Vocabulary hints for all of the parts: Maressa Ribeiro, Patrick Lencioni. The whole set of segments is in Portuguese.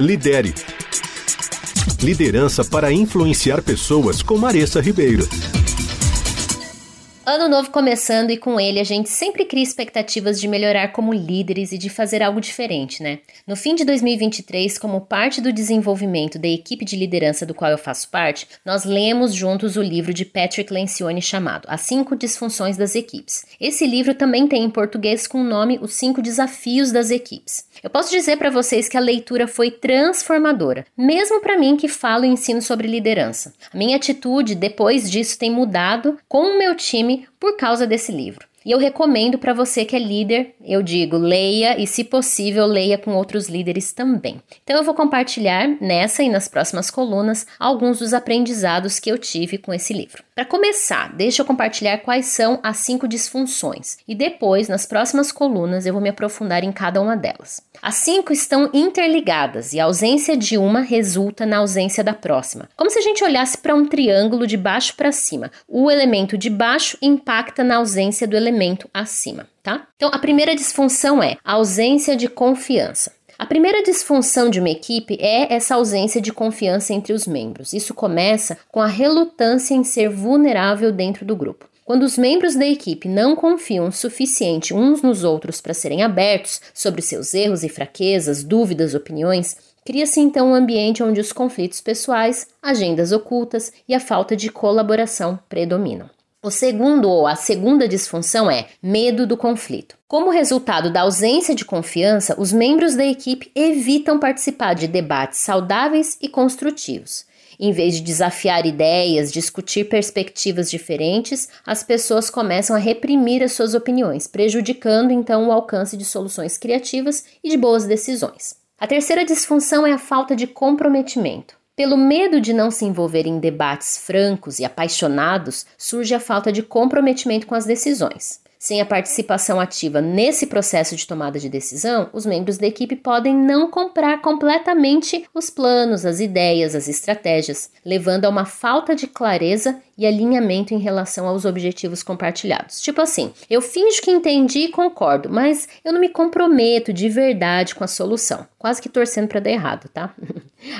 Lidere. Liderança para influenciar pessoas com Maressa Ribeiro. Ano novo começando e com ele a gente sempre cria expectativas de melhorar como líderes e de fazer algo diferente, né? No fim de 2023, como parte do desenvolvimento da equipe de liderança do qual eu faço parte, nós lemos juntos o livro de Patrick Lencioni chamado As 5 Disfunções das Equipes. Esse livro também tem em português com o nome Os 5 Desafios das Equipes. Eu posso dizer para vocês que a leitura foi transformadora, mesmo para mim que falo e ensino sobre liderança. A minha atitude depois disso tem mudado com o meu time por causa desse livro. E eu recomendo para você que é líder, eu digo, leia e, se possível, leia com outros líderes também. Então eu vou compartilhar nessa e nas próximas colunas alguns dos aprendizados que eu tive com esse livro. Para começar, deixa eu compartilhar quais são as 5 disfunções e depois, nas próximas colunas, eu vou me aprofundar em cada uma delas. As 5 estão interligadas e a ausência de uma resulta na ausência da próxima. Como se a gente olhasse para um triângulo de baixo para cima. O elemento de baixo impacta na ausência do elemento acima, tá? Então, a primeira disfunção é a ausência de confiança. A primeira disfunção de uma equipe é essa ausência de confiança entre os membros. Isso começa com a relutância em ser vulnerável dentro do grupo. Quando os membros da equipe não confiam o suficiente uns nos outros para serem abertos sobre seus erros e fraquezas, dúvidas, opiniões, cria-se então um ambiente onde os conflitos pessoais, agendas ocultas e a falta de colaboração predominam. A segunda disfunção é medo do conflito. Como resultado da ausência de confiança, os membros da equipe evitam participar de debates saudáveis e construtivos. Em vez de desafiar ideias, discutir perspectivas diferentes, as pessoas começam a reprimir as suas opiniões, prejudicando então o alcance de soluções criativas e de boas decisões. A terceira disfunção é a falta de comprometimento. Pelo medo de não se envolver em debates francos e apaixonados, surge a falta de comprometimento com as decisões. Sem a participação ativa nesse processo de tomada de decisão, os membros da equipe podem não comprar completamente os planos, as ideias, as estratégias, levando a uma falta de clareza e alinhamento em relação aos objetivos compartilhados. Tipo assim, eu finjo que entendi e concordo, mas eu não me comprometo de verdade com a solução. Quase que torcendo para dar errado, tá?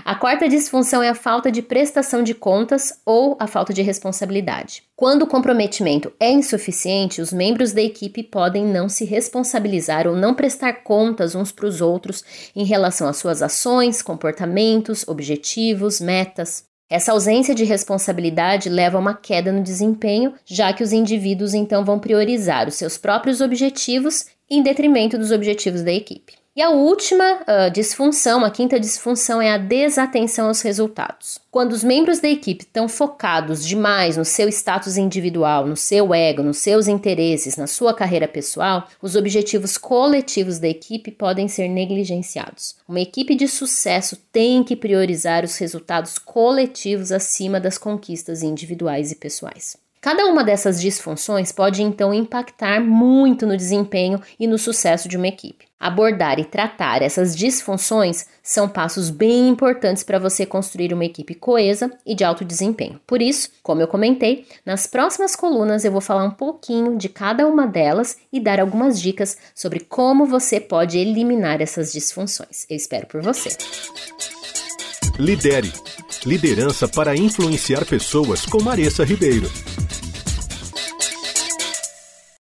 A quarta disfunção é a falta de prestação de contas ou a falta de responsabilidade. Quando o comprometimento é insuficiente, os membros da equipe podem não se responsabilizar ou não prestar contas uns para os outros em relação às suas ações, comportamentos, objetivos, metas. Essa ausência de responsabilidade leva a uma queda no desempenho, já que os indivíduos então vão priorizar os seus próprios objetivos em detrimento dos objetivos da equipe. E a última disfunção, a quinta disfunção, é a desatenção aos resultados. Quando os membros da equipe estão focados demais no seu status individual, no seu ego, nos seus interesses, na sua carreira pessoal, os objetivos coletivos da equipe podem ser negligenciados. Uma equipe de sucesso tem que priorizar os resultados coletivos acima das conquistas individuais e pessoais. Cada uma dessas disfunções pode, então, impactar muito no desempenho e no sucesso de uma equipe. Abordar e tratar essas disfunções são passos bem importantes para você construir uma equipe coesa e de alto desempenho. Por isso, como eu comentei, nas próximas colunas eu vou falar um pouquinho de cada uma delas e dar algumas dicas sobre como você pode eliminar essas disfunções. Eu espero por você. Lidere. Liderança para influenciar pessoas com Maressa Ribeiro.